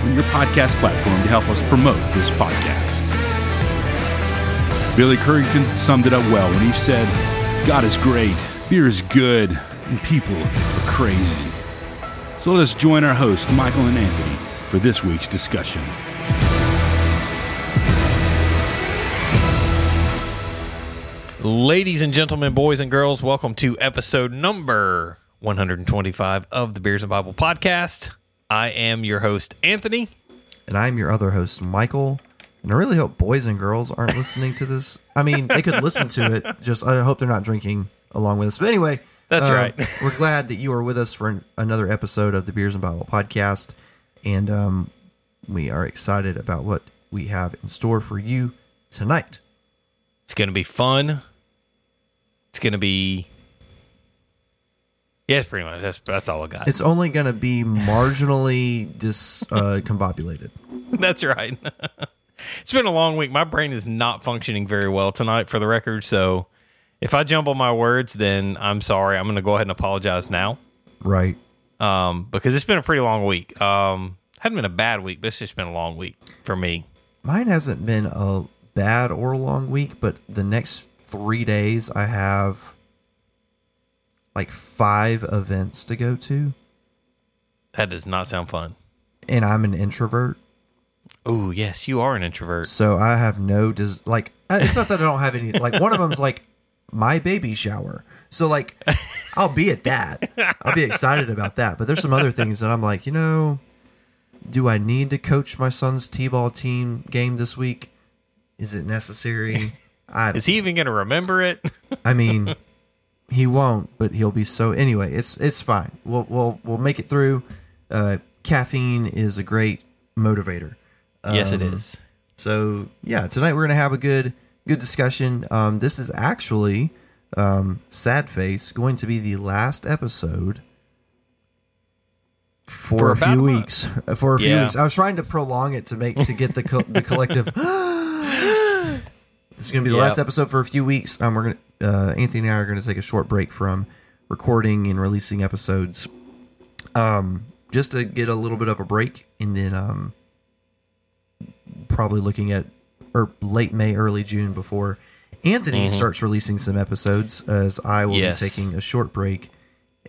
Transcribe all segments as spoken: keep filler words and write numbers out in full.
on your podcast platform to help us promote this podcast. Billy Currington summed it up well when he said, God is great, beer is good, and people are crazy. So let us join our hosts, Michael and Anthony, for this week's discussion. Ladies and gentlemen, boys and girls, welcome to episode number one hundred twenty-five of the Beers and Bible Podcast. I am your host, Anthony. And I'm your other host, Michael. And I really hope boys and girls aren't listening to this. I mean, they could listen to it, just I hope they're not drinking along with us. But anyway, that's uh, right. We're glad that you are with us for an, another episode of the Beers and Bible Podcast. And um, we are excited about what we have in store for you tonight. It's going to be fun. It's going to be, yes, pretty much. That's that's all I got. It's only going to be marginally discombobulated. Uh, that's right. It's been a long week. My brain is not functioning very well tonight, for the record. So if I jumble my words, then I'm sorry. I'm going to go ahead and apologize now. Right. Um, because it's been a pretty long week. Um, hadn't been a bad week, but it's just been a long week for me. Mine hasn't been a bad or long week, but the next three days I have like five events to go to. That does not sound fun. And I'm an introvert. Oh, yes, you are an introvert. So I have no, des- like, it's not that I don't have any, like one of them's like my baby shower. So like, I'll be at that. I'll be excited about that. But there's some other things that I'm like, you know, do I need to coach my son's t-ball team game this week? Is it necessary? I Is he even going to remember it? I mean, he won't, but he'll be so. Anyway, it's it's fine. We'll we'll we'll make it through. Uh, caffeine is a great motivator. Um, yes, it is. So yeah, tonight we're going to have a good good discussion. Um, this is actually um, sad face going to be the last episode for, for a few weeks. A for a few yeah. weeks, I was trying to prolong it to make to get the co- the collective. This is going to be the yep. last episode for a few weeks. Um, we're going to uh, Anthony and I are going to take a short break from recording and releasing episodes, um, just to get a little bit of a break, and then um, probably looking at er, late May, early June before Anthony mm-hmm. starts releasing some episodes. As I will yes. be taking a short break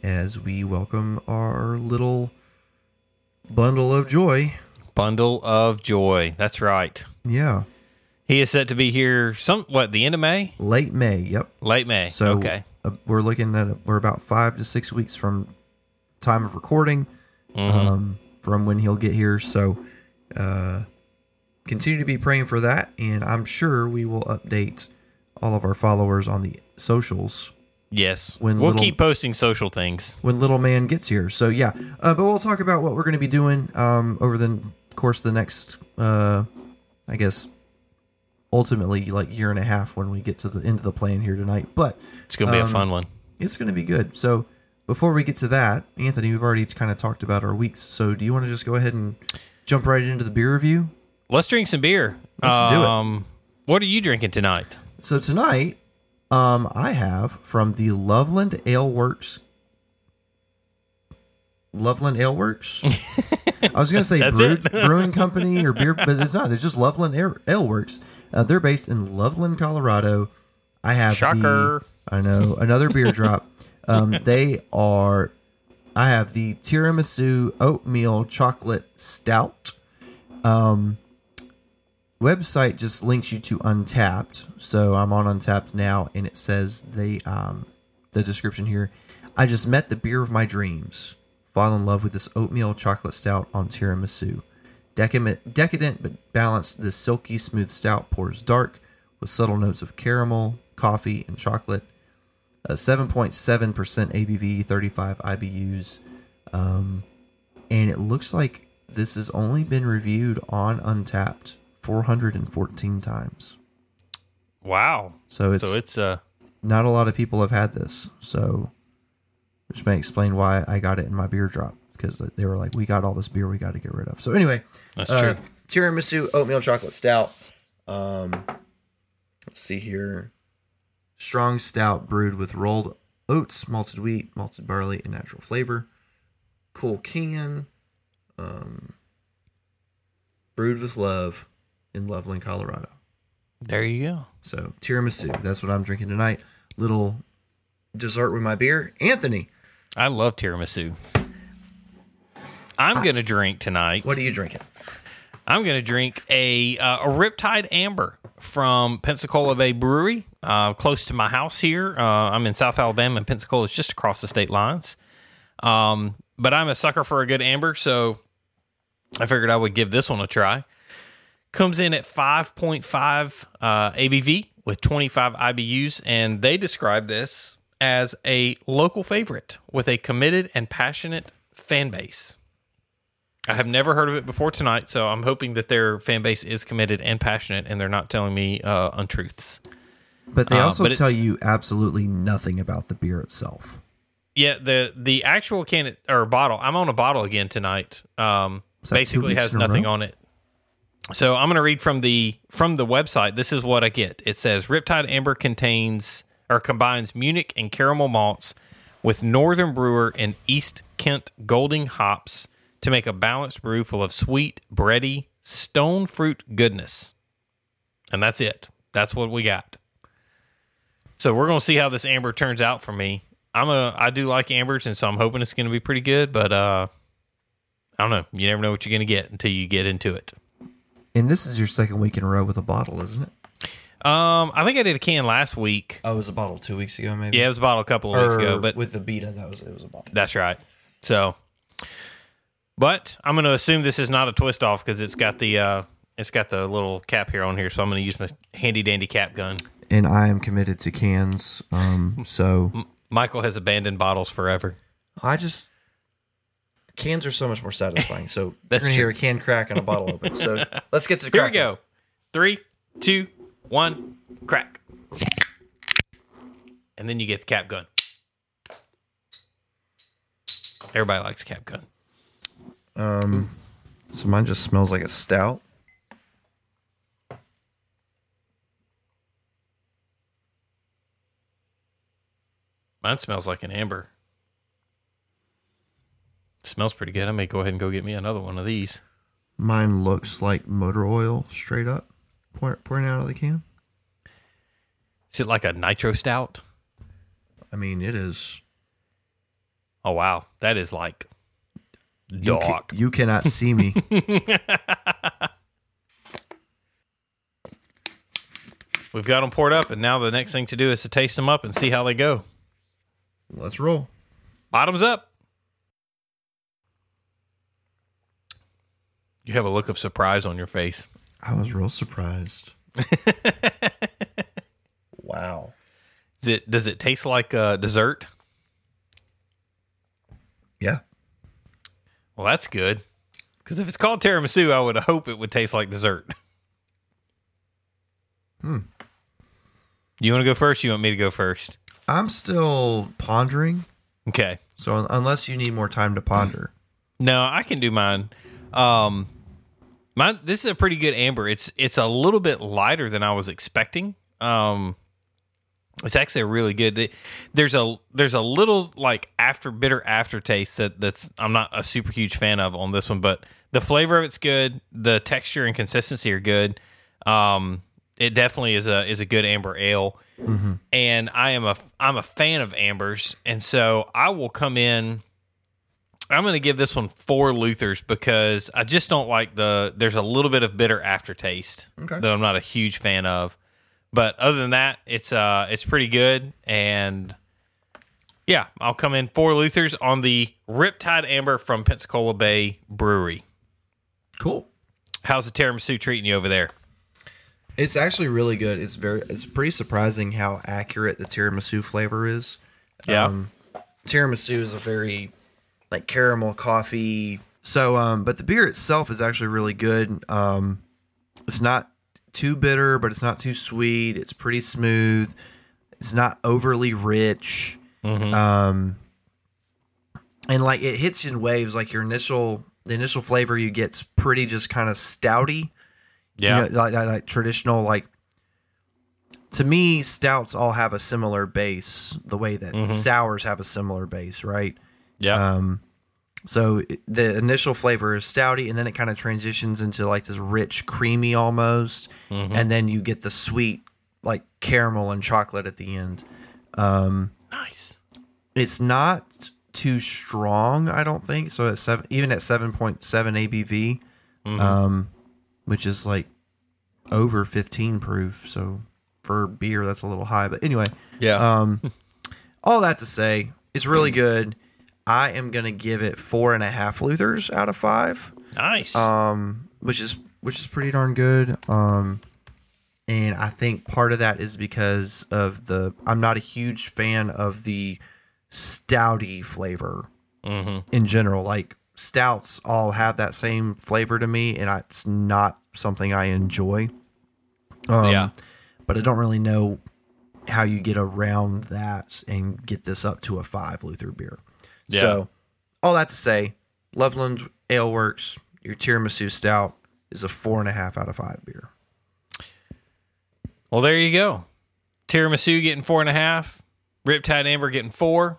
as we welcome our little bundle of joy. Bundle of joy. That's right. Yeah. He is set to be here some what the end of May, late May. Yep, late May. So okay, uh, we're looking at a, we're about five to six weeks from time of recording, mm-hmm. um, from when he'll get here. So uh, continue to be praying for that, and I'm sure we will update all of our followers on the socials. Yes, when we'll little, keep posting social things when little man gets here. So yeah, uh, but we'll talk about what we're going to be doing um, over the course of the next, uh, I guess. Ultimately, like year and a half when we get to the end of the plan here tonight, but it's going to be um, a fun one. It's going to be good. So before we get to that, Anthony, we've already kind of talked about our weeks. So do you want to just go ahead and jump right into the beer review? Let's drink some beer. Let's um, do it. What are you drinking tonight? So tonight, um, I have from the Loveland Ale Works. Loveland Ale Works. I was going to say brew, brewing company or beer, but it's not. It's just Loveland Ale Works. Uh, they're based in Loveland, Colorado. I have shocker. The, I know another beer drop. Um, they are. I have the Tiramisu Oatmeal Chocolate Stout. Um, website just links you to Untapped, so I'm on Untapped now, and it says they. Um, the description here. I just met the beer of my dreams. Fall in love with this oatmeal chocolate stout on tiramisu. Decadent, decadent but balanced, this silky smooth stout pours dark with subtle notes of caramel, coffee, and chocolate. Uh, seven point seven percent A B V, thirty-five I B Us. Um, and it looks like this has only been reviewed on Untappd four hundred fourteen times. Wow. So it's, so it's uh... not a lot of people have had this. So which may explain why I got it in my beer drop, because they were like, we got all this beer we got to get rid of. So anyway, that's uh, true. Tiramisu Oatmeal Chocolate Stout. Um, let's see here. Strong stout brewed with rolled oats, malted wheat, malted barley, and natural flavor. Cool can. Um, brewed with love in Loveland, Colorado. There you go. So tiramisu, that's what I'm drinking tonight. Little dessert with my beer. Anthony. I love tiramisu. I'm ah. going to drink tonight. What are you drinking? I'm going to drink a, uh, a Riptide Amber from Pensacola Bay Brewery, uh, close to my house here. Uh, I'm in South Alabama, and Pensacola is just across the state lines. Um, but I'm a sucker for a good amber, so I figured I would give this one a try. Comes in at five point five uh, A B V with twenty-five I B Us, and they describe this as a local favorite with a committed and passionate fan base. I have never heard of it before tonight, so I'm hoping that their fan base is committed and passionate, and they're not telling me uh, untruths. But they also uh, but tell it, you absolutely nothing about the beer itself. Yeah, the the actual can or bottle. I'm on a bottle again tonight. Um, basically has nothing on it. So I'm going to read from the from the website. This is what I get. It says Riptide Amber contains or combines Munich and caramel malts with Northern Brewer and East Kent Golding hops to make a balanced brew full of sweet, bready, stone fruit goodness. And that's it. That's what we got. So we're going to see how this amber turns out for me. I'm a, I do like ambers, and so I'm hoping it's going to be pretty good, but uh, I don't know. You never know what you're going to get until you get into it. And this is your second week in a row with a bottle, isn't it? Um, I think I did a can last week. Oh, it was a bottle two weeks ago, maybe? Yeah, it was a bottle a couple of or weeks ago. But with the beta, that was, it was a bottle. That's right. So... But I'm going to assume this is not a twist off because it's got the uh, it's got the little cap here on here, so I'm going to use my handy dandy cap gun. And I am committed to cans, um, so M- Michael has abandoned bottles forever. I just cans are so much more satisfying. So that's you're gonna hear a can crack and a bottle open. So let's get to the crack. Here we go. Three, two, one, crack, and then you get the cap gun. Everybody likes cap gun. Um, so mine just smells like a stout. Mine smells like an amber. It smells pretty good. I may go ahead and go get me another one of these. Mine looks like motor oil straight up, pour, pouring out of the can. Is it like a nitro stout? I mean, it is. Oh, wow. That is like... Dog. You, you cannot see me. We've got them poured up, and now the next thing to do is to taste them up and see how they go. Let's roll. Bottoms up. You have a look of surprise on your face. I was real surprised. Wow. Is it, does it taste like uh, dessert? Yeah. Well, that's good, because if it's called tiramisu, I would hope it would taste like dessert. Hmm. You want to go first? Or you want me to go first? I'm still pondering. Okay. So un- unless you need more time to ponder, no, I can do mine. Um, mine. This is a pretty good amber. It's it's a little bit lighter than I was expecting. Um, it's actually a really good. There's a there's a little like after bitter aftertaste that that's I'm not a super huge fan of on this one, but the flavor of it's good, the texture and consistency are good. Um, it definitely is a is a good amber ale, mm-hmm. and I am a I'm a fan of ambers, and so I will come in. I'm going to give this one four Luthers because I just don't like the. There's a little bit of bitter aftertaste okay. that I'm not a huge fan of. But other than that, it's uh it's pretty good, and yeah, I'll come in four Luthers on the Riptide Amber from Pensacola Bay Brewery. Cool. How's the tiramisu treating you over there? It's actually really good. It's very it's pretty surprising how accurate the tiramisu flavor is. Yeah. Um, tiramisu is a very like caramel coffee. So um but the beer itself is actually really good. Um It's not too bitter, but it's not too sweet. It's pretty smooth. It's not overly rich. Mm-hmm. Um, and like it hits in waves. Like your initial, the initial flavor you get's pretty just kind of stouty. Yeah, you know, like, like, like traditional. Like to me, stouts all have a similar base. The way that mm-hmm. sours have a similar base, right? Yeah. Um, so the initial flavor is stouty, and then it kind of transitions into like this rich, creamy almost, mm-hmm. and then you get the sweet, like caramel and chocolate at the end. Um, nice. It's not too strong, I don't think. So at seven, even at seven point seven A B V, mm-hmm. um, which is like over fifteen proof. So for beer, that's a little high. But anyway, yeah. Um, all that to say, it's really good. I am gonna give it four and a half Luthers out of five. Nice, um, which is which is pretty darn good. Um, and I think part of that is because of the I'm not a huge fan of the stouty flavor mm-hmm. in general. Like stouts all have that same flavor to me, and I, it's not something I enjoy. Um, yeah, but I don't really know how you get around that and get this up to a five Luther beer. Yeah. So, all that to say, Loveland Ale Works, your Tiramisu Stout is a four and a half out of five beer. Well, there you go. Tiramisu getting four and a half. Riptide Amber getting four.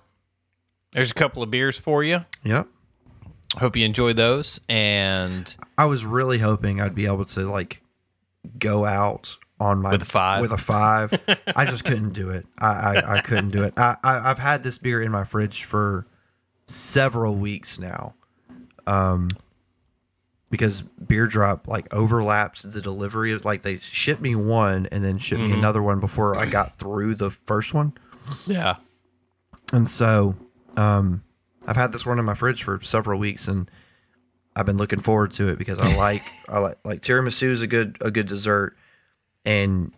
There's a couple of beers for you. Yep. Hope you enjoyed those. And I was really hoping I'd be able to like go out on my with a five. With a five. I just couldn't do it. I, I, I couldn't do it. I, I I've had this beer in my fridge for several weeks now, um, because Beer Drop like overlaps the delivery of like they shipped me one and then shipped mm-hmm. me another one before I got through the first one. Yeah, and so um, I've had this one in my fridge for several weeks, and I've been looking forward to it because I like I like like tiramisu is a good a good dessert, and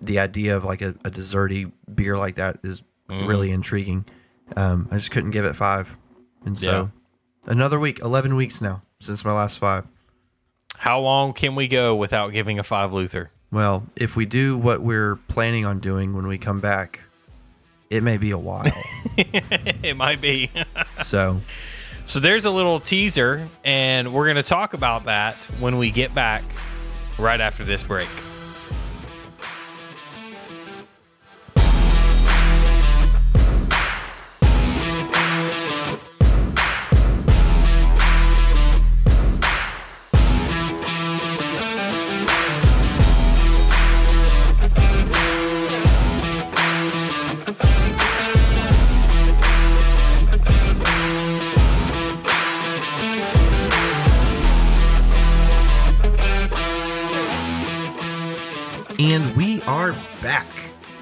the idea of like a, a desserty beer like that is mm. really intriguing. Um, I just couldn't give it five. And so yeah. another week, eleven weeks now since my last five. How long can we go without giving a five Luther? Well, if we do what we're planning on doing when we come back, it may be a while. It might be. so, so there's a little teaser, and we're going to talk about that when we get back right after this break. And we are back.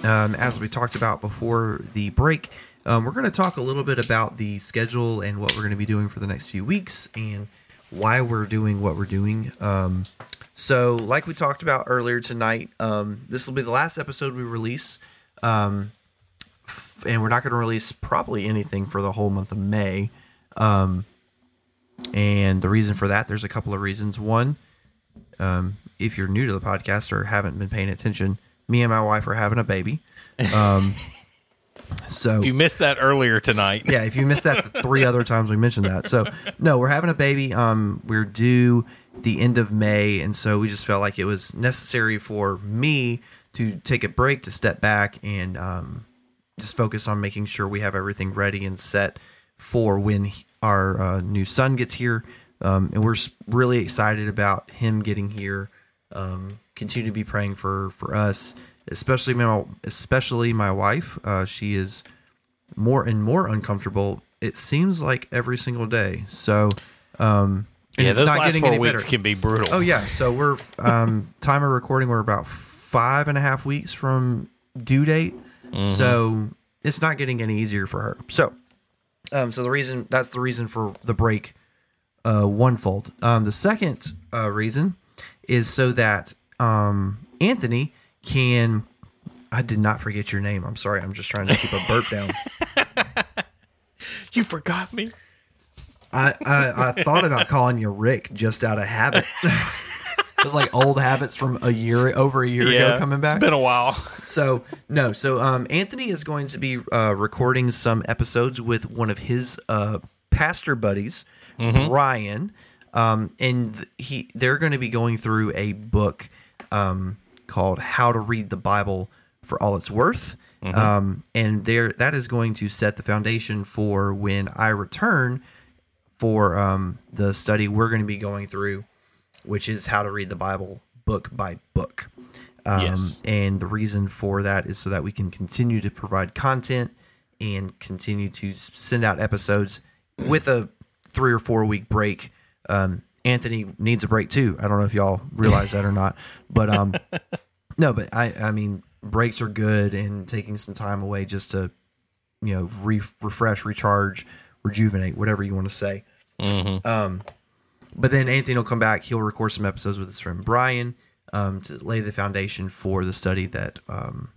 Um, as we talked about before the break, um, we're going to talk a little bit about the schedule and what we're going to be doing for the next few weeks and why we're doing what we're doing. Um, so like we talked about earlier tonight, um, this will be the last episode we release. Um, f- and we're not going to release probably anything for the whole month of May. Um, and the reason for that, there's a couple of reasons. One, um, if you're new to the podcast or haven't been paying attention, me and my wife are having a baby. Um, so if you missed that earlier tonight, yeah, if you missed that the three other times we mentioned that. So no, we're having a baby. Um, we're due the end of May. And so we just felt like it was necessary for me to take a break, to step back and, um, just focus on making sure we have everything ready and set for when our uh, new son gets here. Um, and we're really excited about him getting here. Um, continue to be praying for, for us, especially my, especially my wife. Uh, she is more and more uncomfortable. It seems like every single day. So, um, and yeah, it's those not last getting four any weeks better. Can be brutal. Oh yeah. So we're, um, time of recording, we're about five and a half weeks from due date. Mm-hmm. So it's not getting any easier for her. So, um, so the reason that's the reason for the break, uh, onefold. Um, the second, uh, reason is so that um, Anthony can... I did not forget your name. I'm sorry. I'm just trying to keep a burp down. You forgot me. I, I I thought about calling you Rick just out of habit. It's like old habits from a year, over a year yeah, ago coming back. It's been a while. So, no. So, um, Anthony is going to be uh, recording some episodes with one of his uh, pastor buddies, mm-hmm. Brian. Um, and he they're going to be going through a book um, called How to Read the Bible for All It's Worth. Mm-hmm. Um, and there that is going to set the foundation for when I return for um, the study we're going to be going through, which is How to Read the Bible Book by Book. Um, yes. And the reason for that is so that we can continue to provide content and continue to send out episodes with a three or four week break. Um, Anthony needs a break too. I don't know if y'all realize that or not, but, um, no, but I, I mean, breaks are good, and taking some time away just to, you know, re- refresh, recharge, rejuvenate, whatever you want to say. Mm-hmm. Um, but then Anthony will come back. He'll record some episodes with his friend Brian, um, to lay the foundation for the study that, um,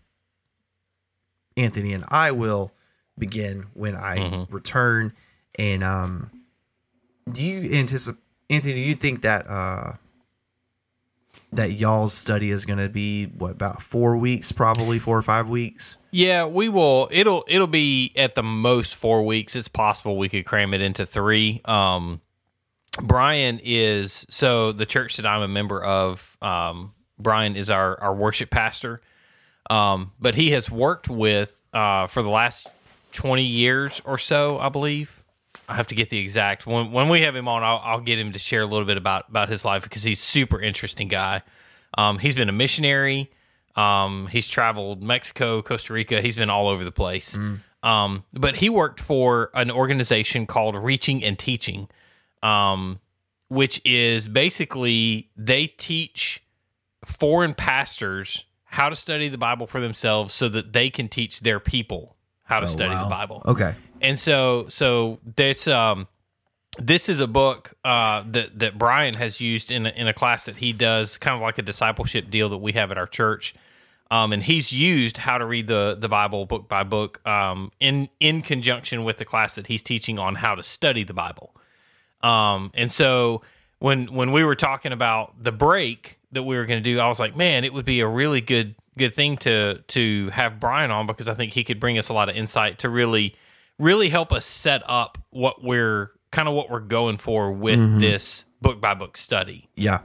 Anthony and I will begin when I mm-hmm. return. And, um, do you anticipate, Anthony, do you think that uh, that y'all's study is going to be, what, about four weeks, probably four or five weeks? Yeah, we will. It'll it'll be at the most four weeks. It's possible we could cram it into three. Um, Brian is, so the church that I'm a member of, um, Brian is our, our worship pastor, um, but he has worked with, uh, for the last twenty years or so, I believe. I have to get the exact when when we have him on. I'll, I'll get him to share a little bit about, about his life, because he's a super interesting guy. Um, he's been a missionary. Um, he's traveled Mexico, Costa Rica. He's been all over the place. Mm. Um, but he worked for an organization called Reaching and Teaching, um, which is basically they teach foreign pastors how to study the Bible for themselves, so that they can teach their people how to oh, study wow. the Bible. Okay. And so, so that's um, this is a book uh, that that Brian has used in a, in a class that he does, kind of like a discipleship deal that we have at our church. Um, and he's used How to Read the the Bible Book by Book um, in in conjunction with the class that he's teaching on how to study the Bible. Um, and so when when we were talking about the break that we were going to do, I was like, man, it would be a really good good thing to to have Brian on, because I think he could bring us a lot of insight to really. really help us set up what we're kind of what we're going for with mm-hmm. this book by book study. Yeah.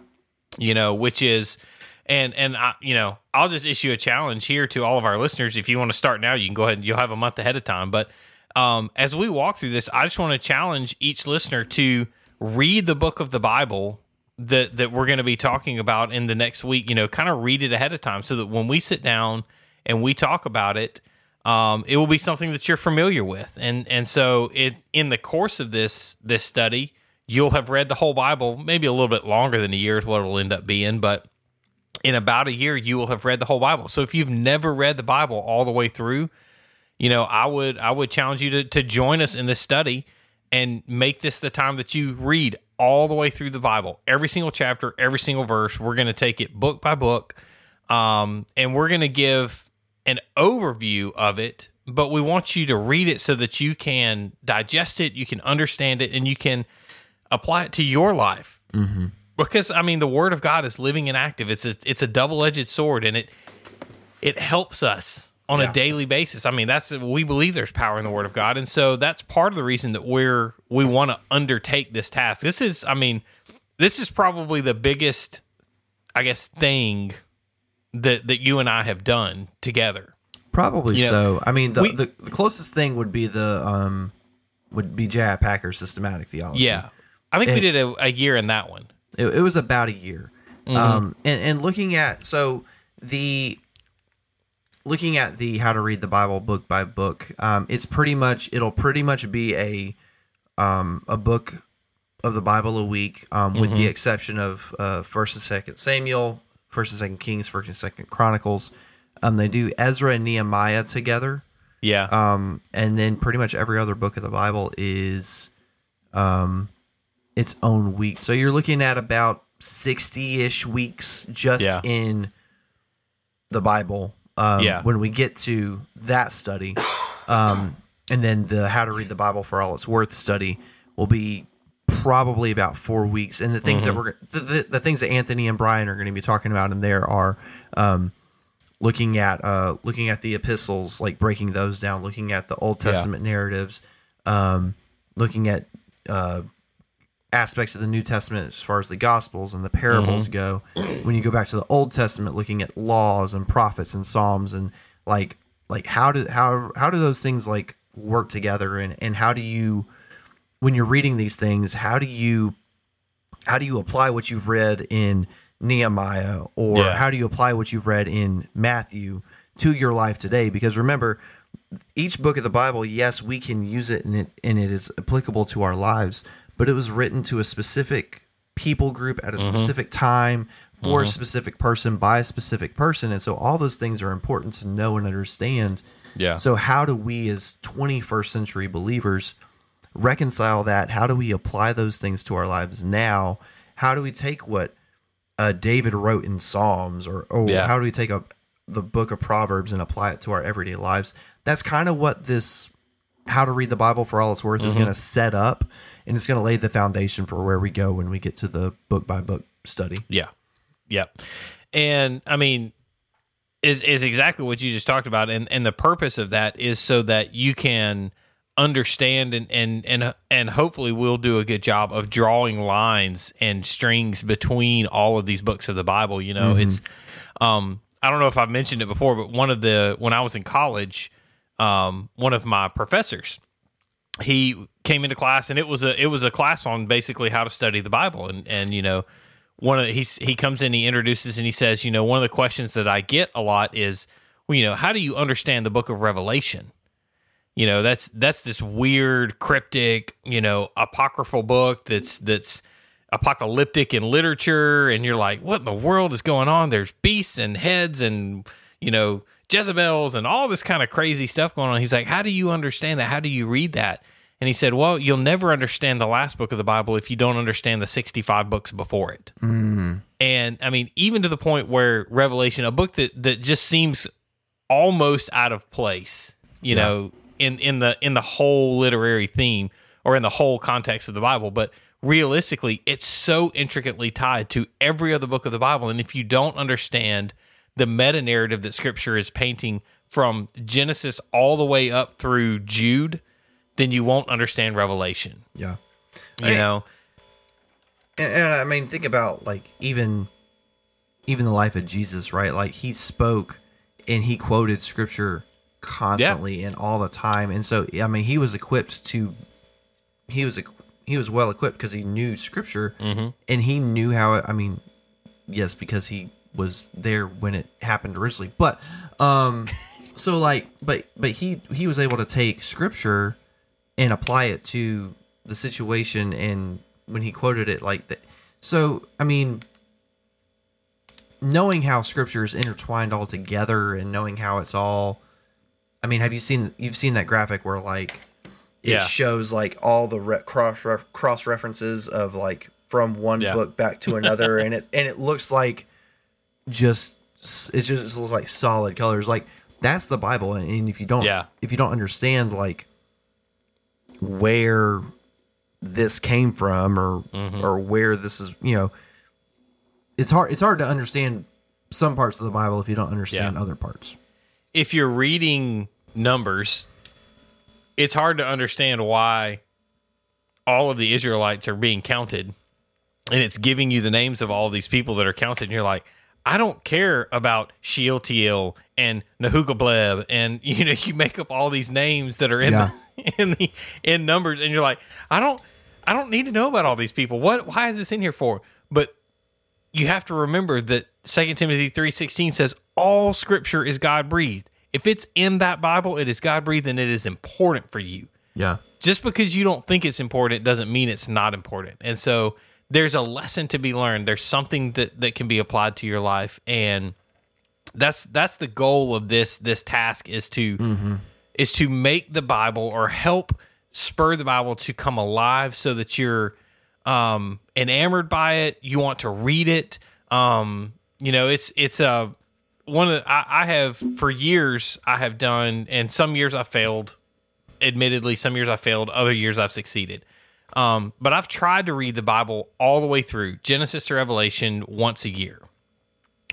You know, which is, and, and I, you know, I'll just issue a challenge here to all of our listeners. If you want to start now, you can go ahead and you'll have a month ahead of time. But, um, as we walk through this, I just want to challenge each listener to read the book of the Bible that, that we're going to be talking about in the next week, you know, kind of read it ahead of time, so that when we sit down and we talk about it, Um, it will be something that you're familiar with, and and so it in the course of this this study, you'll have read the whole Bible. Maybe a little bit longer than a year is what it'll end up being, but in about a year, you will have read the whole Bible. So if you've never read the Bible all the way through, you know, I would I would challenge you to to join us in this study and make this the time that you read all the way through the Bible, every single chapter, every single verse. We're going to take it book by book, um, and we're going to give an overview of it, but we want you to read it so that you can digest it, you can understand it, and you can apply it to your life. Mm-hmm. Because, I mean, the Word of God is living and active. It's a, it's a double-edged sword, and it it helps us on yeah. a daily basis. I mean, that's we believe there's power in the Word of God, and so that's part of the reason that we're we want to undertake this task. This is, I mean, this is probably the biggest, I guess, thing that that you and I have done together. Probably you know, so. I mean, the, we, the the closest thing would be the um would be J I. Packer's systematic theology. Yeah, I think and we did a, a year in that one. It, it was about a year. Mm-hmm. Um, and, and looking at so the looking at the How to Read the Bible Book by Book, um, it's pretty much it'll pretty much be a um a book of the Bible a week, um, with mm-hmm. the exception of uh, First and Second Samuel. First and Second Kings, First and Second Chronicles. Um, they do Ezra and Nehemiah together. Yeah. Um, and then pretty much every other book of the Bible is, um, its own week. So you're looking at about sixty-ish weeks just yeah. in the Bible. Um, yeah. When we get to that study, um, and then the How to Read the Bible for All It's Worth study will be probably about four weeks. And the things mm-hmm. that we're the, the, the things that Anthony and Brian are going to be talking about in there are um, looking at uh, looking at the epistles, like breaking those down, looking at the Old Testament yeah. narratives, um, looking at uh, aspects of the New Testament as far as the Gospels and the parables mm-hmm. go. When you go back to the Old Testament, looking at laws and prophets and Psalms and like like how do how how do those things like work together, and and how do you, when you're reading these things, how do you how do you apply what you've read in Nehemiah, or yeah. how do you apply what you've read in Matthew to your life today? Because remember, each book of the Bible, yes, we can use it and it and it is applicable to our lives, but it was written to a specific people group at a mm-hmm. specific time for mm-hmm. a specific person by a specific person, and so all those things are important to know and understand. Yeah. So how do we as twenty-first century believers reconcile that? How do we apply those things to our lives now? How do we take what uh, David wrote in Psalms, or, or yeah. how do we take a, the book of Proverbs and apply it to our everyday lives? That's kind of what this How to Read the Bible for All It's Worth mm-hmm. is going to set up, and it's going to lay the foundation for where we go when we get to the book by book study. Yeah. Yeah. And I mean, Is is exactly what you just talked about, and, and the purpose of that is so that you can understand, and and and and hopefully we'll do a good job of drawing lines and strings between all of these books of the Bible. You know, mm-hmm. it's um, I don't know if I've mentioned it before, but one of the when I was in college, um, one of my professors, he came into class, and it was a it was a class on basically how to study the Bible, and and you know. One of the, he he comes in, he introduces, and he says, you know, one of the questions that I get a lot is, well, you know, how do you understand the book of Revelation? You know, that's that's this weird, cryptic, you know, apocryphal book that's that's apocalyptic in literature, and you're like, what in the world is going on? There's beasts and heads and, you know, Jezebels and all this kind of crazy stuff going on. He's like, how do you understand that? How do you read that? And he said, well, you'll never understand the last book of the Bible if you don't understand the sixty-five books before it. Mm. And, I mean, even to the point where Revelation, a book that, that just seems almost out of place, you yeah. know, in, in the in the whole literary theme or in the whole context of the Bible. But realistically, it's so intricately tied to every other book of the Bible. And if you don't understand the meta-narrative that Scripture is painting from Genesis all the way up through Jude, then you won't understand Revelation. Yeah. You and, know? And, and I mean, think about, like, even even the life of Jesus, right? Like, he spoke and he quoted Scripture constantly yeah. and all the time. And so, I mean, he was equipped to... He was he was well-equipped because he knew Scripture, mm-hmm. and he knew how... It, I mean, yes, because he was there when it happened originally. But, um... so, like, but but he he was able to take Scripture and apply it to the situation, and when he quoted it like that. So, I mean, knowing how Scripture is intertwined all together and knowing how it's all, I mean, have you seen, you've seen that graphic where like, it yeah. shows like all the re- cross ref- cross references of like from one yeah. book back to another. and it, and it looks like just, it just looks like solid colors. Like that's the Bible. And if you don't, yeah. if you don't understand like, where this came from or mm-hmm. or where this is, you know, it's hard it's hard to understand some parts of the Bible if you don't understand yeah. other parts. If you're reading Numbers, it's hard to understand why all of the Israelites are being counted, and it's giving you the names of all these people that are counted, and you're like, I don't care about Shealtiel and Nehugableb, and you know, you make up all these names that are in yeah. the in the in Numbers, and you're like, I don't I don't need to know about all these people. What why is this in here for? But you have to remember that Second Timothy three sixteen says all Scripture is God-breathed. If it's in that Bible, it is God-breathed, and it is important for you. Yeah. Just because you don't think it's important doesn't mean it's not important. And so there's a lesson to be learned. There's something that, that can be applied to your life, and that's that's the goal of this this task is to mm-hmm. is to make the Bible, or help spur the Bible to come alive, so that you're um, enamored by it. You want to read it. Um, you know, it's it's a one of the, I, I have for years I have done, and some years I failed. Admittedly, some years I failed, other years I've succeeded. Um, but I've tried to read the Bible all the way through, Genesis to Revelation, once a year.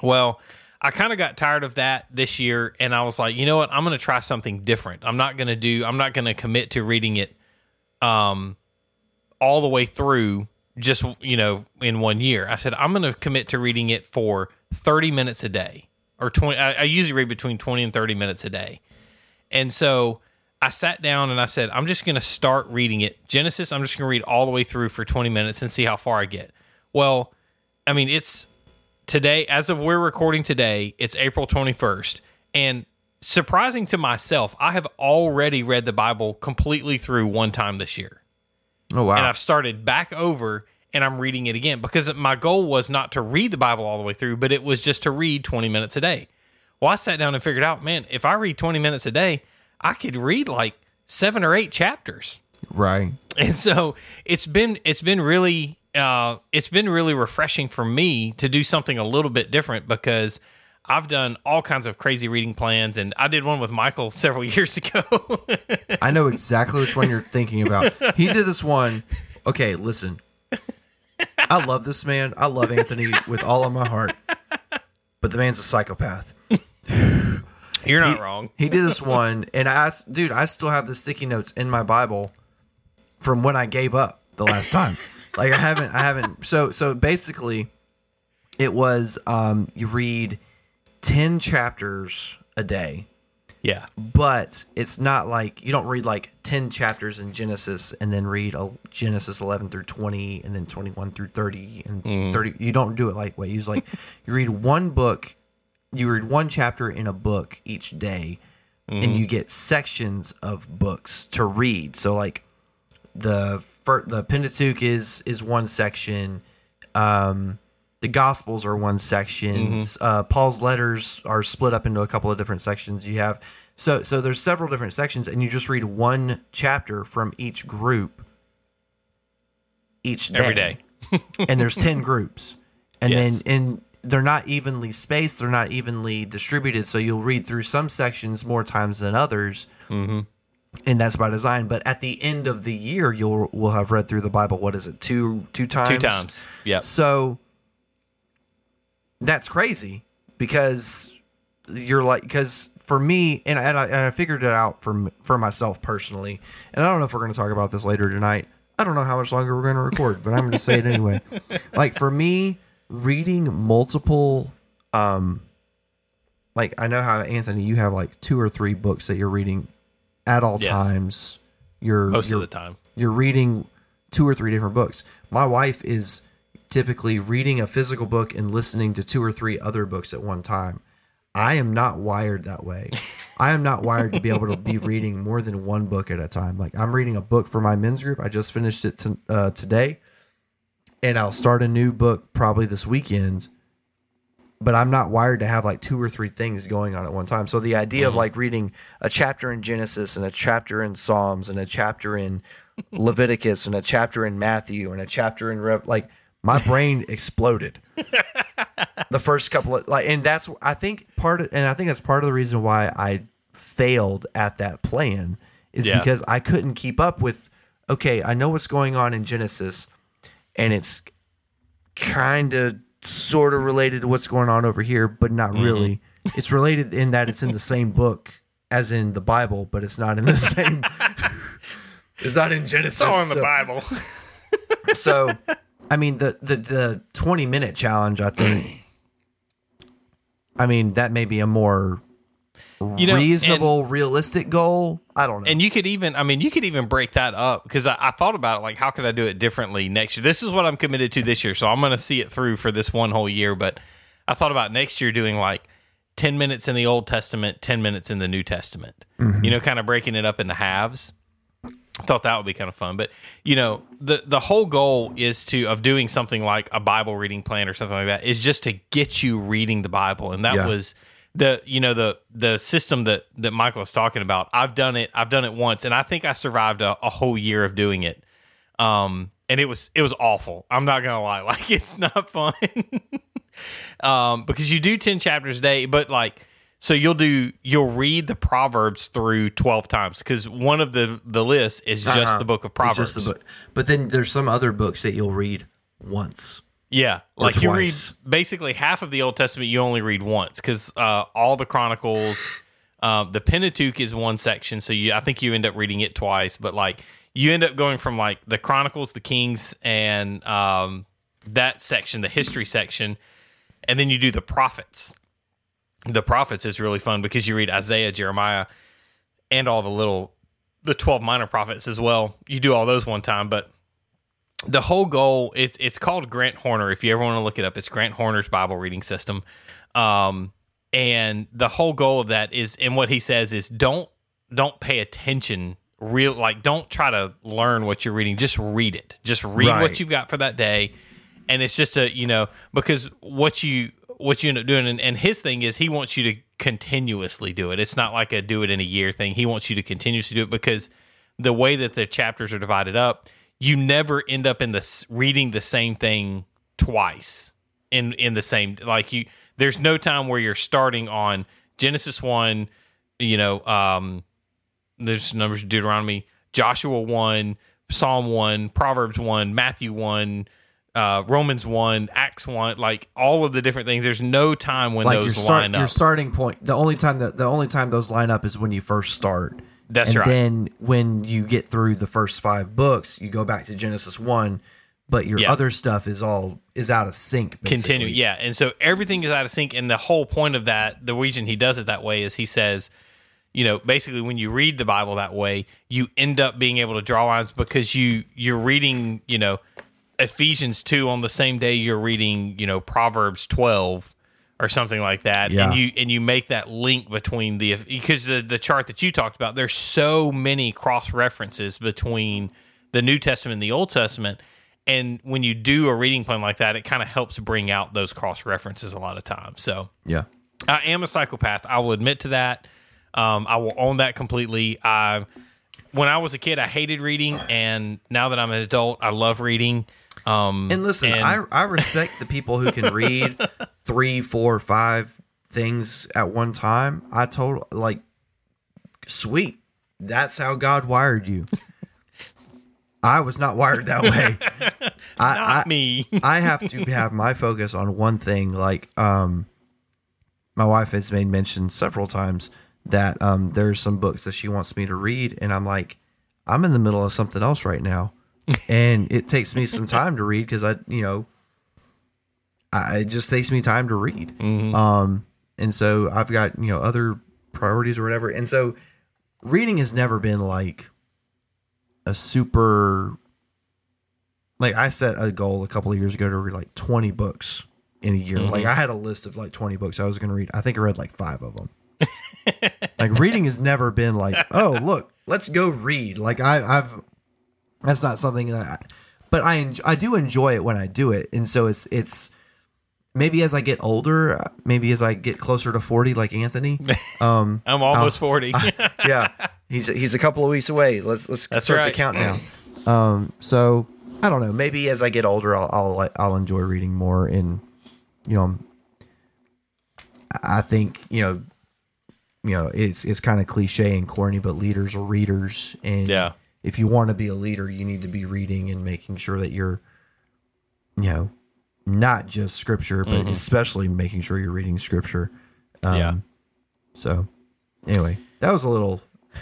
Well, I kind of got tired of that this year, and I was like, you know what? I'm going to try something different. I'm not going to do. I'm not going to commit to reading it um, all the way through, just you know, in one year. I said I'm going to commit to reading it for thirty minutes a day, or twenty. I, I usually read between twenty and thirty minutes a day, and so I sat down and I said, I'm just going to start reading it. Genesis, I'm just going to read all the way through for twenty minutes and see how far I get. Well, I mean, it's. Today, as of we're recording today, it's April twenty-first, and surprising to myself, I have already read the Bible completely through one time this year. Oh, wow. And I've started back over, and I'm reading it again, because my goal was not to read the Bible all the way through, but it was just to read twenty minutes a day. Well, I sat down and figured out, man, if I read twenty minutes a day, I could read like seven or eight chapters. Right. And so it's been it's been really... Uh, it's been really refreshing for me to do something a little bit different, because I've done all kinds of crazy reading plans, and I did one with Michael several years ago. I know exactly which one you're thinking about. He did this one. Okay, listen. I love this man. I love Anthony with all of my heart, but the man's a psychopath. You're not he, wrong. He did this one, and I, dude, I still have the sticky notes in my Bible from when I gave up the last time. Like I haven't, I haven't. So, so basically, it was um, you read ten chapters a day. Yeah, but it's not like you don't read like ten chapters in Genesis and then read a Genesis eleven through twenty and then twenty one through thirty and mm. thirty. You don't do it like way. You just like you read one book, you read one chapter in a book each day, mm. and you get sections of books to read. So like the. For the Pentateuch is is one section, um, the Gospels are one section. Mm-hmm. Uh, Paul's letters are split up into a couple of different sections. You have so so there's several different sections, and you just read one chapter from each group each day. Every day, and there's ten groups, and yes. then and they're not evenly spaced, they're not evenly distributed. So you'll read through some sections more times than others. Mm-hmm. And that's by design. But at the end of the year, you'll will have read through the Bible. What is it? Two two times. Two times. Yeah. So that's crazy because you're like because for me and and I, and I figured it out for for myself personally. And I don't know if we're going to talk about this later tonight. I don't know how much longer we're going to record, but I'm going to say it anyway. Like for me, reading multiple. Um, like I know how Anthony, you have like two or three books that you're reading. At all yes. times, you're most you're, of the time you're reading two or three different books. My wife is typically reading a physical book and listening to two or three other books at one time. I am not wired that way. I am not wired to be able to be reading more than one book at a time. Like I'm reading a book for my men's group. I just finished it to, uh, today, and I'll start a new book probably this weekend. But I'm not wired to have like two or three things going on at one time. So the idea of like reading a chapter in Genesis and a chapter in Psalms and a chapter in Leviticus and a chapter in Matthew and a chapter in Rev, like my brain exploded the first couple of like, and that's, I think part of, and I think that's part of the reason why I failed at that plan is yeah. because I couldn't keep up with, okay, I know what's going on in Genesis and it's kind of, sort of related to what's going on over here, but not really. Mm-hmm. It's related in that it's in the same book as in the Bible, but it's not in the same. It's not in Genesis. It's all in the so, Bible. So, I mean, the, the, the twenty minute challenge, I think, I mean, that may be a more you know, reasonable, and, realistic goal. I don't know. And you could even, I mean, you could even break that up because I, I thought about it, like, how could I do it differently next year? This is what I'm committed to this year, so I'm going to see it through for this one whole year. But I thought about next year doing like ten minutes in the Old Testament, ten minutes in the New Testament, mm-hmm. you know, kind of breaking it up into halves. I thought that would be kind of fun. But, you know, the, the whole goal is to, of doing something like a Bible reading plan or something like that, is just to get you reading the Bible. And that yeah. was... The you know the the system that, that Michael is talking about. I've done it. I've done it once, and I think I survived a, a whole year of doing it. Um, and it was it was awful. I'm not gonna lie. Like it's not fun. um, because you do ten chapters a day, but like So you'll do you'll read the Proverbs through twelve times, because one of the, the lists is just uh-huh. the book of Proverbs. It's just the book. But then there's some other books that you'll read once. Yeah, like twice. You read basically half of the Old Testament. You only read once, because uh, all the Chronicles, uh, the Pentateuch is one section. So you, I think you end up reading it twice. But like you end up going from like the Chronicles, the Kings, and um, that section, the history section, and then you do the prophets. The prophets is really fun because you read Isaiah, Jeremiah, and all the little the twelve minor prophets as well. You do all those one time, but. The whole goal, it's it's called Grant Horner. If you ever want to look it up, it's Grant Horner's Bible reading system. Um, and the whole goal of that is, and what he says is, don't don't pay attention, real like don't try to learn what you're reading. Just read it. Just read right. what you've got for that day. And it's just a you know because what you what you end up doing, and, and his thing is he wants you to continuously do it. It's not like a do it in a year thing. He wants you to continuously do it, because the way that the chapters are divided up, you never end up in the reading the same thing twice in in the same like you. There's no time where you're starting on Genesis one, you know. Um, there's numbers, Deuteronomy, Joshua one, Psalm one, Proverbs one, Matthew one, uh, Romans one, Acts one, like all of the different things. There's no time when like those start, line up. Your starting point. The only time that the only time those line up is when you first start. That's and right. And then when you get through the first five books, you go back to Genesis one, but your yeah. other stuff is all is out of sync. Basically. Continue, yeah. And so everything is out of sync. And the whole point of that, the reason he does it that way is he says, you know, basically when you read the Bible that way, you end up being able to draw lines, because you you're reading, you know, Ephesians two on the same day you're reading, you know, Proverbs twelve. Or something like that, yeah. and you and you make that link between the because the the chart that you talked about. There's so many cross references between the New Testament and the Old Testament, and when you do a reading plan like that, it kind of helps bring out those cross references a lot of times. So yeah, I am a psychopath. I will admit to that. Um, I will own that completely. I when I was a kid, I hated reading, and now that I'm an adult, I love reading. Um, and listen, and I, I respect the people who can read three, four, five things at one time. I told, like, sweet, that's how God wired you. I was not wired that way. I, not I, me. I have to have my focus on one thing. Like, um, my wife has made mention several times that um, there's some books that she wants me to read, and I'm like, I'm in the middle of something else right now. And it takes me some time to read, because I, you know, I, it just takes me time to read. Mm-hmm. Um, and so I've got, you know, other priorities or whatever. And so reading has never been like a super, like I set a goal a couple of years ago to read like twenty books in a year. Mm-hmm. Like I had a list of like twenty books I was going to read. I think I read like five of them. Like reading has never been like, oh, look, let's go read. Like I, I've, That's not something that, I, but I enjoy, I do enjoy it when I do it, and so it's it's maybe as I get older, maybe as I get closer to forty, like Anthony. Um, I'm almost I'll, forty. I, yeah, he's he's a couple of weeks away. Let's let's That's start right. the countdown. Um, so I don't know. Maybe as I get older, I'll I'll, I'll enjoy reading more, and you know, I think you know, you know, it's it's kind of cliche and corny, but leaders are readers, and yeah. If you want to be a leader, you need to be reading and making sure that you're, you know, not just scripture, but mm-hmm. especially making sure you're reading scripture. Um, yeah. So, anyway, that was a little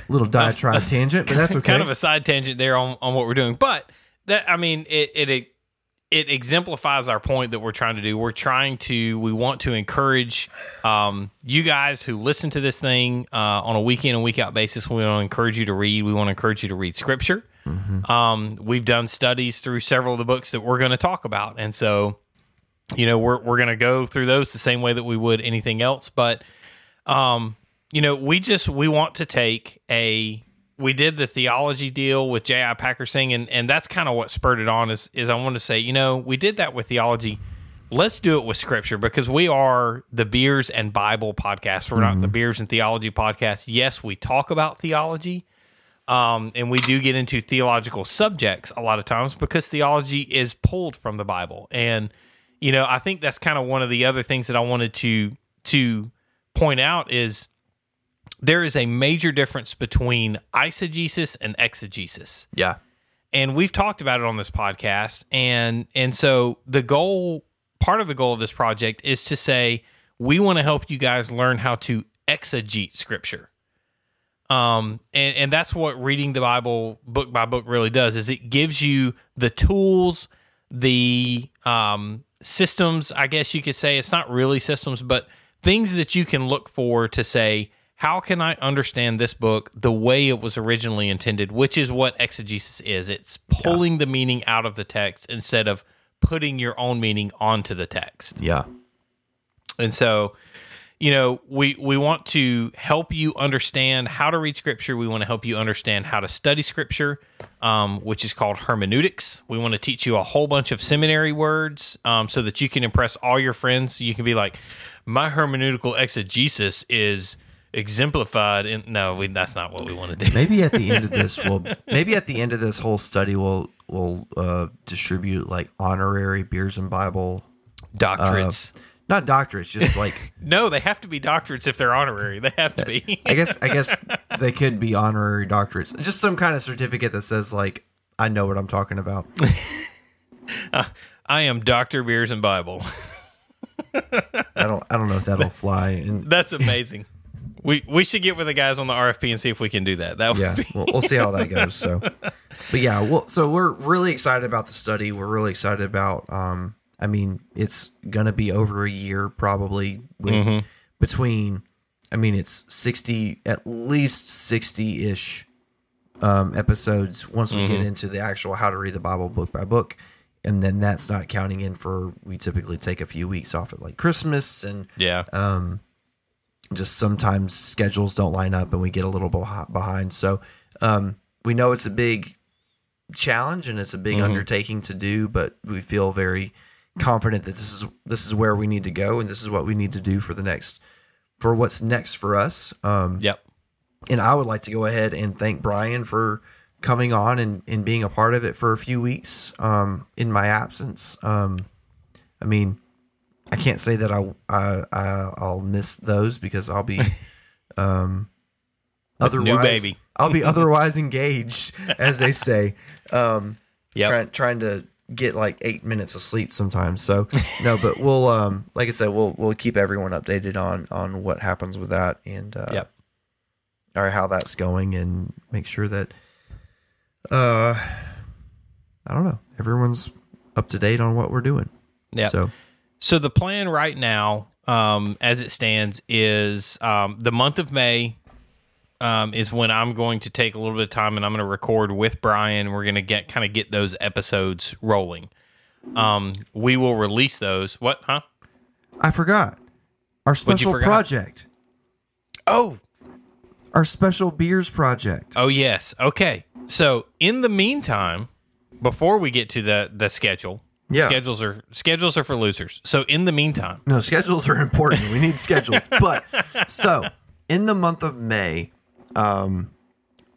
little diatribe that's, that's tangent, but that's okay. Kind of a side tangent there on, on what we're doing, but that I mean, it it it exemplifies our point that we're trying to do. We're trying to we want to encourage um, you guys who listen to this thing uh, on a week in and week out basis. We want to encourage you to read. We want to encourage you to read scripture. Mm-hmm. Um, we've done studies through several of the books that we're going to talk about, and so you know we're we're going to go through those the same way that we would anything else. But um, you know we just we want to take a. We did the theology deal with J I. Packer Singh, and, and that's kind of what spurred it on is, is I want to say, you know, we did that with theology. Let's do it with Scripture, because we are the Beers and Bible podcast. We're mm-hmm. not the Beers and Theology podcast. Yes, we talk about theology, um, and we do get into theological subjects a lot of times because theology is pulled from the Bible. And, you know, I think that's kind of one of the other things that I wanted to to point out is there is a major difference between eisegesis and exegesis. Yeah. And we've talked about it on this podcast. And and so the goal, part of the goal of this project is to say, we want to help you guys learn how to exegete Scripture. Um, and, and that's what reading the Bible book by book really does, is it gives you the tools, the um, systems, I guess you could say. It's not really systems, but things that you can look for to say, how can I understand this book the way it was originally intended, which is what exegesis is. It's pulling yeah. the meaning out of the text instead of putting your own meaning onto the text. Yeah. And so, you know, we, we want to help you understand how to read Scripture. We want to help you understand how to study Scripture, um, which is called hermeneutics. We want to teach you a whole bunch of seminary words um, so that you can impress all your friends. You can be like, my hermeneutical exegesis is... exemplified in no, we, that's not what we want to do. Maybe at the end of this, we'll maybe at the end of this whole study, we'll we'll uh, distribute like honorary Beers and Bible doctorates. Uh, not doctorates, just like no, they have to be doctorates if they're honorary. They have to be. I guess I guess they could be honorary doctorates. Just some kind of certificate that says like I know what I'm talking about. uh, I am Doctor Beers and Bible. I don't I don't know if that'll fly. In, that's amazing. We we should get with the guys on the R F P and see if we can do that. That would yeah, be... we'll, we'll see how that goes. So, but yeah, well, so we're really excited about the study. We're really excited about. Um, I mean, it's gonna be over a year probably. With, mm-hmm. Between, I mean, it's sixty at least sixty ish um, episodes. Once we mm-hmm. get into the actual how to read the Bible book by book, and then that's not counting in for we typically take a few weeks off at like Christmas and yeah. Um, just sometimes schedules don't line up and we get a little behind. So um, we know it's a big challenge and it's a big mm-hmm. undertaking to do, but we feel very confident that this is this is where we need to go and this is what we need to do for the next for what's next for us. Um, yep. And I would like to go ahead and thank Brian for coming on and, and being a part of it for a few weeks um, in my absence. Um, I mean, I can't say that I, I, I I'll miss those because I'll be um, otherwise new baby. I'll be otherwise engaged, as they say. Um, yep. trying trying to get like eight minutes of sleep sometimes. So no, but we'll um, like I said, we'll we'll keep everyone updated on on what happens with that and uh, yep. or how that's going and make sure that uh, I don't know, everyone's up to date on what we're doing. Yeah. So. So the plan right now, um, as it stands, is um, the month of May um, is when I'm going to take a little bit of time and I'm going to record with Brian. We're going to get kind of get those episodes rolling. Um, we will release those. What? Huh? I forgot our special project. Oh, our special beers project. Oh yes. Okay. So in the meantime, before we get to the the schedule. Yeah. Schedules are schedules are for losers. So in the meantime. No, schedules are important. We need schedules. But so in the month of May, um,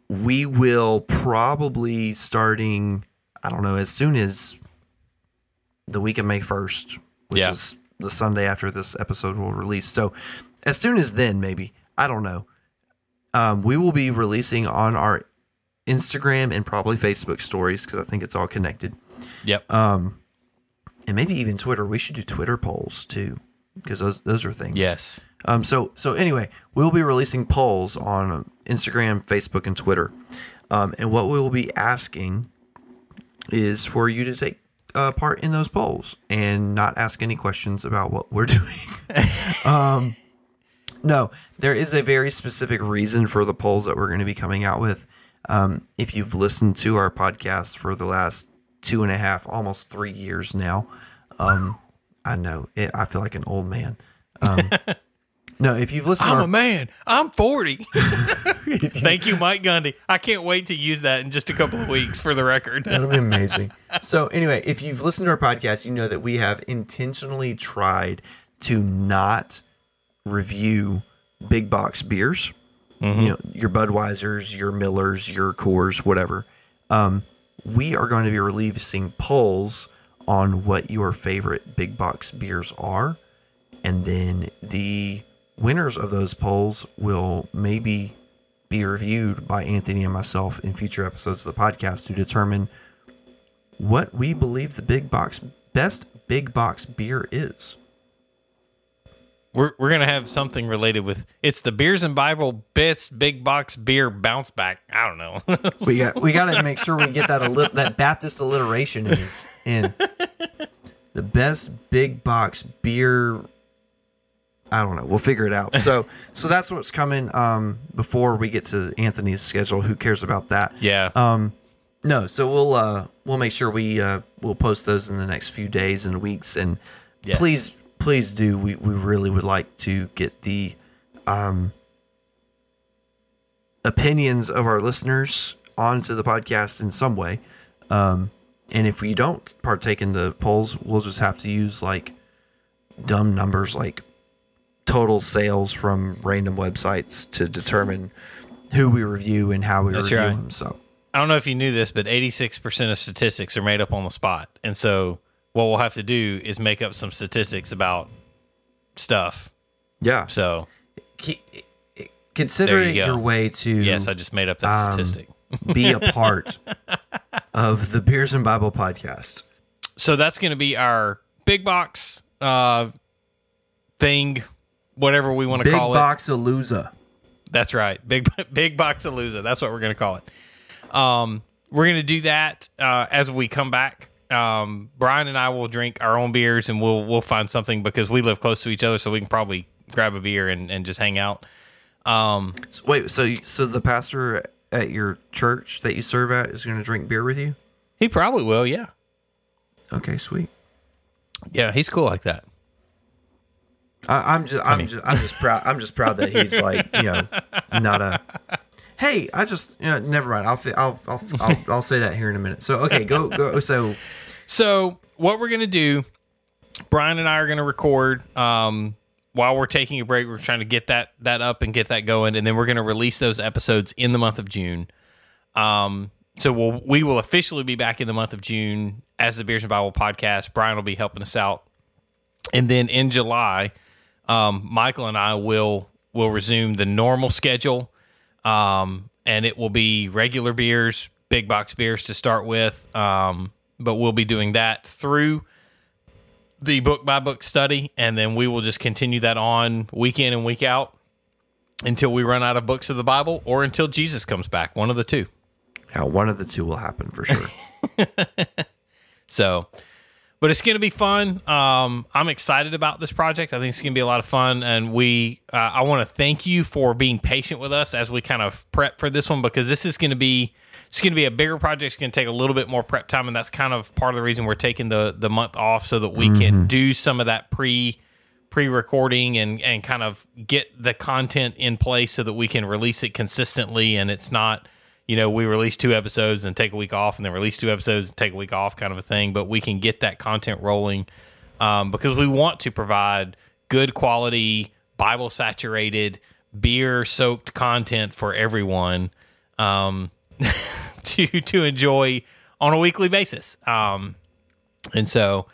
we will probably starting, I don't know, as soon as the week of May first, which yeah. is the Sunday after this episode will release. So as soon as then, maybe, I don't know. Um, we will be releasing on our Instagram and probably Facebook stories because I think it's all connected. Yep. Um, and maybe even Twitter. We should do Twitter polls too, because those those are things. Yes. Um. So so anyway, we'll be releasing polls on Instagram, Facebook, and Twitter. Um. And what we will be asking is for you to take uh, part in those polls and not ask any questions about what we're doing. um. No, there is a very specific reason for the polls that we're going to be coming out with. Um. If you've listened to our podcast for the last two and a half, almost three years now. Um, I know it, I feel like an old man. Um, no, if you've listened, I'm to our, a man. I'm forty. Thank you, Mike Gundy. I can't wait to use that in just a couple of weeks for the record. That'll be amazing. So, anyway, if you've listened to our podcast, you know that we have intentionally tried to not review big box beers. Mm-hmm. You know, your Budweisers, your Millers, your Coors, whatever. Um, We are going to be releasing polls on what your favorite big box beers are. And then the winners of those polls will maybe be reviewed by Anthony and myself in future episodes of the podcast to determine what we believe the big box best big box beer is. We're we're gonna have something related with it's the Beers and Bible best big box beer bounce back. I don't know. we got we got to make sure we get that alli- that Baptist alliteration is in the best big box beer. I don't know. We'll figure it out. So so that's what's coming um, before we get to Anthony's schedule. Who cares about that? Yeah. Um. No. So we'll uh we'll make sure we uh we'll post those in the next few days and weeks and yes. please. Please do. We we really would like to get the um, opinions of our listeners onto the podcast in some way. Um, and if we don't partake in the polls, we'll just have to use like dumb numbers like total sales from random websites to determine who we review and how we That's review right. them. So I don't know if you knew this, but eighty-six percent of statistics are made up on the spot. And so what we'll have to do is make up some statistics about stuff. Yeah. So consider it you your way to. Yes, I just made up that um, statistic. Be a part of the Beers and Bible podcast. So that's going to be our big box uh, thing, whatever we want to call it. Big Box-a-Loser. That's right. Big big Box-a-Loser. That's what we're going to call it. Um, we're going to do that uh, as we come back. Um, Brian and I will drink our own beers and we'll we'll find something because we live close to each other, so we can probably grab a beer and, and just hang out. Um, so wait, so so the pastor at your church that you serve at is going to drink beer with you? He probably will, yeah. Okay, sweet. Yeah, he's cool like that. I, I'm just I'm I mean. just I'm just proud I'm just proud that he's like you know not a. Hey, I just you know, never mind. I'll, I'll I'll I'll I'll say that here in a minute. So okay, go go. So, so what we're gonna do? Brian and I are gonna record um, while we're taking a break. We're trying to get that that up and get that going, and then we're gonna release those episodes in the month of June. Um, so we'll we will officially be back in the month of June as the Beers and Bible podcast. Brian will be helping us out, and then in July, um, Michael and I will will resume the normal schedule. Um, and it will be regular beers, big box beers to start with. Um, but we'll be doing that through the book by book study. And then we will just continue that on week in and week out until we run out of books of the Bible or until Jesus comes back. One of the two. Yeah, one of the two will happen for sure. So, but it's going to be fun. Um, I'm excited about this project. I think it's going to be a lot of fun, and we uh, I want to thank you for being patient with us as we kind of prep for this one, because this is going to be it's going to be a bigger project. It's going to take a little bit more prep time, and that's kind of part of the reason we're taking the the month off so that we mm-hmm. can do some of that pre pre-recording and and kind of get the content in place so that we can release it consistently, and it's not you know, we release two episodes and take a week off and then release two episodes and take a week off kind of a thing, but we can get that content rolling um, because we want to provide good quality, Bible-saturated, beer-soaked content for everyone um, to to enjoy on a weekly basis. Um, and so,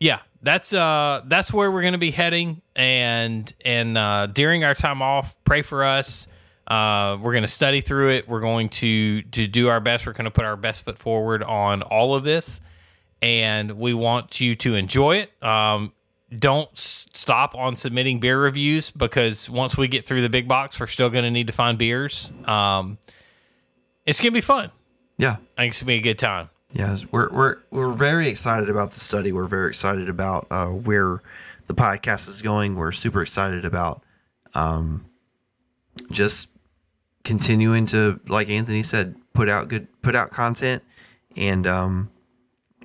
yeah, that's uh, that's where we're going to be heading. And, and uh, during our time off, pray for us. Uh, we're going to study through it. We're going to, to do our best. We're going to put our best foot forward on all of this, and we want you to enjoy it. Um, don't s- stop on submitting beer reviews, because once we get through the big box, we're still going to need to find beers. Um, it's going to be fun. Yeah. I think it's going to be a good time. Yeah. We're, we're, we're very excited about the study. We're very excited about, uh, where the podcast is going. We're super excited about, um, just continuing to, like Anthony said, put out good, put out content, and um,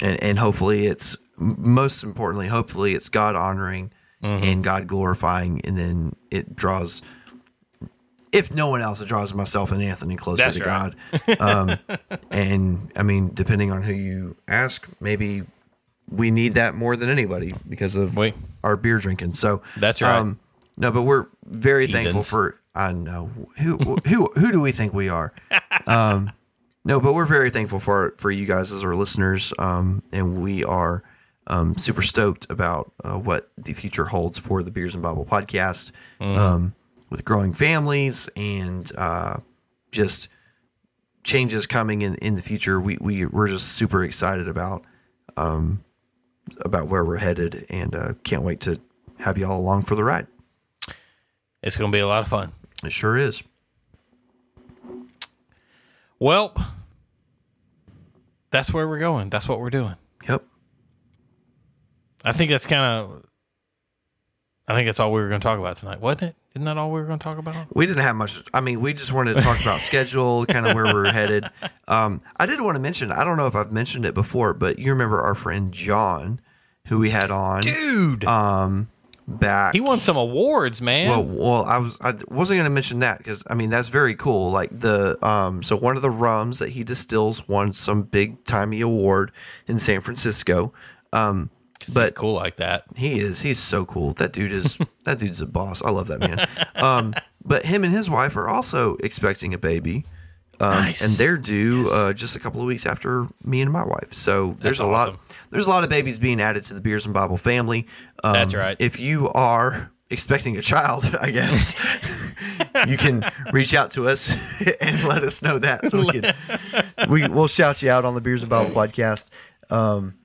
and, and hopefully it's most importantly, hopefully it's God honoring mm-hmm. and God glorifying, and then it draws, if no one else, it draws myself and Anthony closer That's to right. God. Um, and I mean, depending on who you ask, maybe we need that more than anybody because of Wait. our beer drinking. So that's right. Um, no, but we're very Heathens. thankful for. I know who who who do we think we are? Um, no, but we're very thankful for for you guys as our listeners, um, and we are um, super stoked about uh, what the future holds for the Beers and Bible podcast, mm. um, with growing families and uh, just changes coming in, in the future. We, we, we're just super excited about, um, about where we're headed, and uh, can't wait to have y'all along for the ride. It's going to be a lot of fun. It sure is. Well, that's where we're going. That's what we're doing. Yep. I think that's kind of, I think that's all we were going to talk about tonight, wasn't it? Isn't that all we were going to talk about? We didn't have much. I mean, we just wanted to talk about schedule, kind of where we were headed. Um, I did want to mention, I don't know if I've mentioned it before, but you remember our friend John, who we had on. Dude! Um... Back, he won some awards, man. Well, well, I was I wasn't going to mention that because I mean that's very cool. Like the um, so one of the rums that he distills won some big timey award in San Francisco. Um, but he's cool like that, he is. He's so cool. That dude is that dude's a boss. I love that man. Um, but him and his wife are also expecting a baby, um, nice. and they're due yes. uh, just a couple of weeks after me and my wife. So there's that's a awesome. lot. There's a lot of babies being added to the Beers and Bible family. Um, That's right. If you are expecting a child, I guess, you can reach out to us and let us know that. So we can, we, we'll shout you out on the Beers and Bible podcast. Um,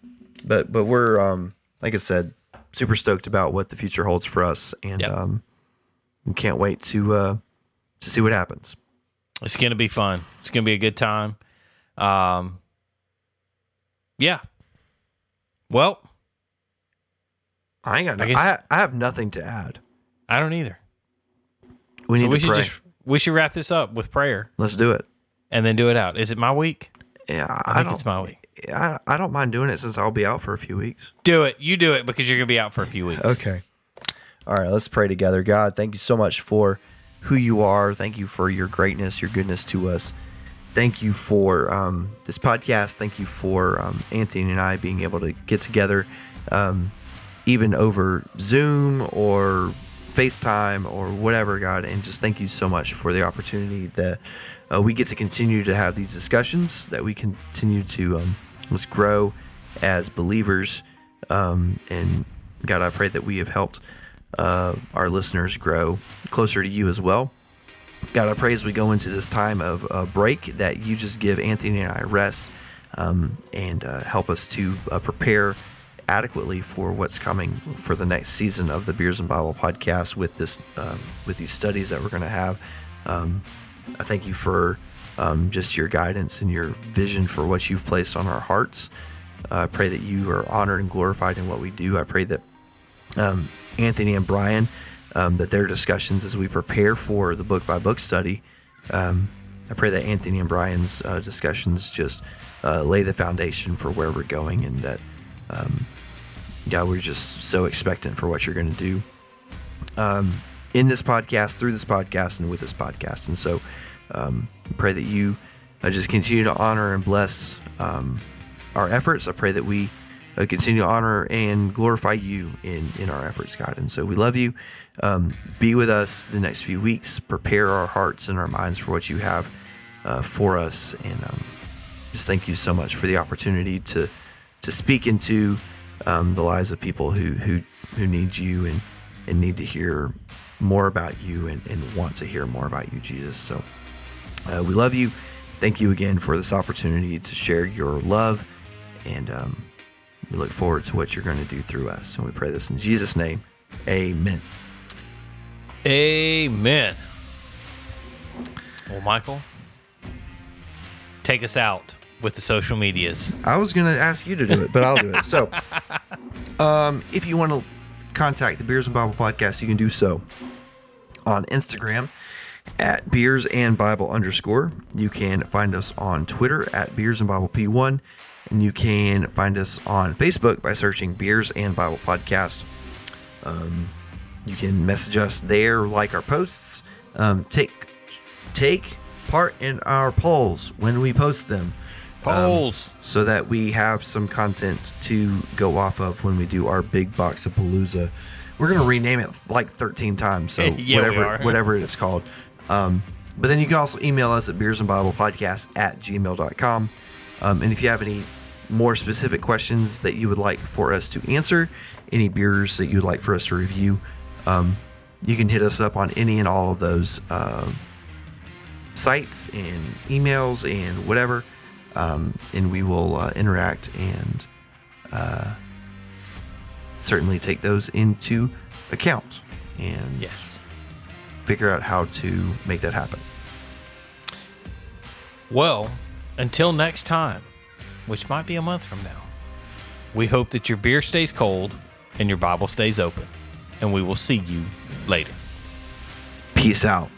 but but we're, um, like I said, super stoked about what the future holds for us. And yep. um, we can't wait to, uh, to see what happens. It's going to be fun. It's going to be a good time. Um, yeah. Well, I ain't got no, I, guess, I, I have nothing to add. I don't either. We need so we to should pray. Just, we should wrap this up with prayer. Let's do it. And then do it out. Is it my week? Yeah, I, I think don't, it's my week. I, I don't mind doing it since I'll be out for a few weeks. Do it. You do it because you're going to be out for a few weeks. Okay. All right, let's pray together. God, thank you so much for who you are. Thank you for your greatness, your goodness to us. Thank you for um, this podcast. Thank you for um, Anthony and I being able to get together, um, even over Zoom or FaceTime or whatever, God. And just thank you so much for the opportunity that uh, we get to continue to have these discussions, that we continue to um, just grow as believers. Um, and God, I pray that we have helped uh, our listeners grow closer to you as well. God, I pray as we go into this time of uh, break that you just give Anthony and I rest um, and uh, help us to uh, prepare adequately for what's coming for the next season of the Beers and Bible podcast with this, um, with these studies that we're going to have. Um, I thank you for um, just your guidance and your vision for what you've placed on our hearts. Uh, I pray that you are honored and glorified in what we do. I pray that um, Anthony and Brian... Um, that their discussions as we prepare for the book by book study, um, I pray that Anthony and Brian's uh, discussions just uh, lay the foundation for where we're going, and that, um, yeah, we're just so expectant for what you're going to do um, in this podcast, through this podcast, and with this podcast. And so, um, I pray that you uh, just continue to honor and bless um, our efforts. I pray that we Uh, continue to honor and glorify you in, in our efforts, God. And so we love you. Um, be with us the next few weeks. Prepare our hearts and our minds for what you have uh, for us. And um, just thank you so much for the opportunity to to speak into um, the lives of people who who, who need you and, and need to hear more about you and, and want to hear more about you, Jesus. So uh, we love you. Thank you again for this opportunity to share your love, and um we look forward to what you're going to do through us. And we pray this in Jesus' name. Amen. Amen. Well, Michael, take us out with the social medias. I was going to ask you to do it, but I'll do it. So um, if you want to contact the Beers and Bible podcast, you can do so on Instagram at Beers and Bible underscore. You can find us on Twitter at Beers and Bible P one. And you can find us on Facebook by searching Beers and Bible Podcast. Um, you can message us there, like our posts. Um, take take part in our polls when we post them. Polls. Um, so that we have some content to go off of when we do our big box of Palooza. We're going to rename it like thirteen times, so yeah, whatever whatever it's called. Um, but then you can also email us at beersandbiblepodcast at gmail dot com. Um, and if you have any more specific questions that you would like for us to answer, any beers that you'd like for us to review, um, you can hit us up on any and all of those uh, sites and emails and whatever, um, and we will uh, interact and uh, certainly take those into account and yes, figure out how to make that happen. Well, until next time, which might be a month from now, we hope that your beer stays cold and your Bible stays open, and we will see you later. Peace out.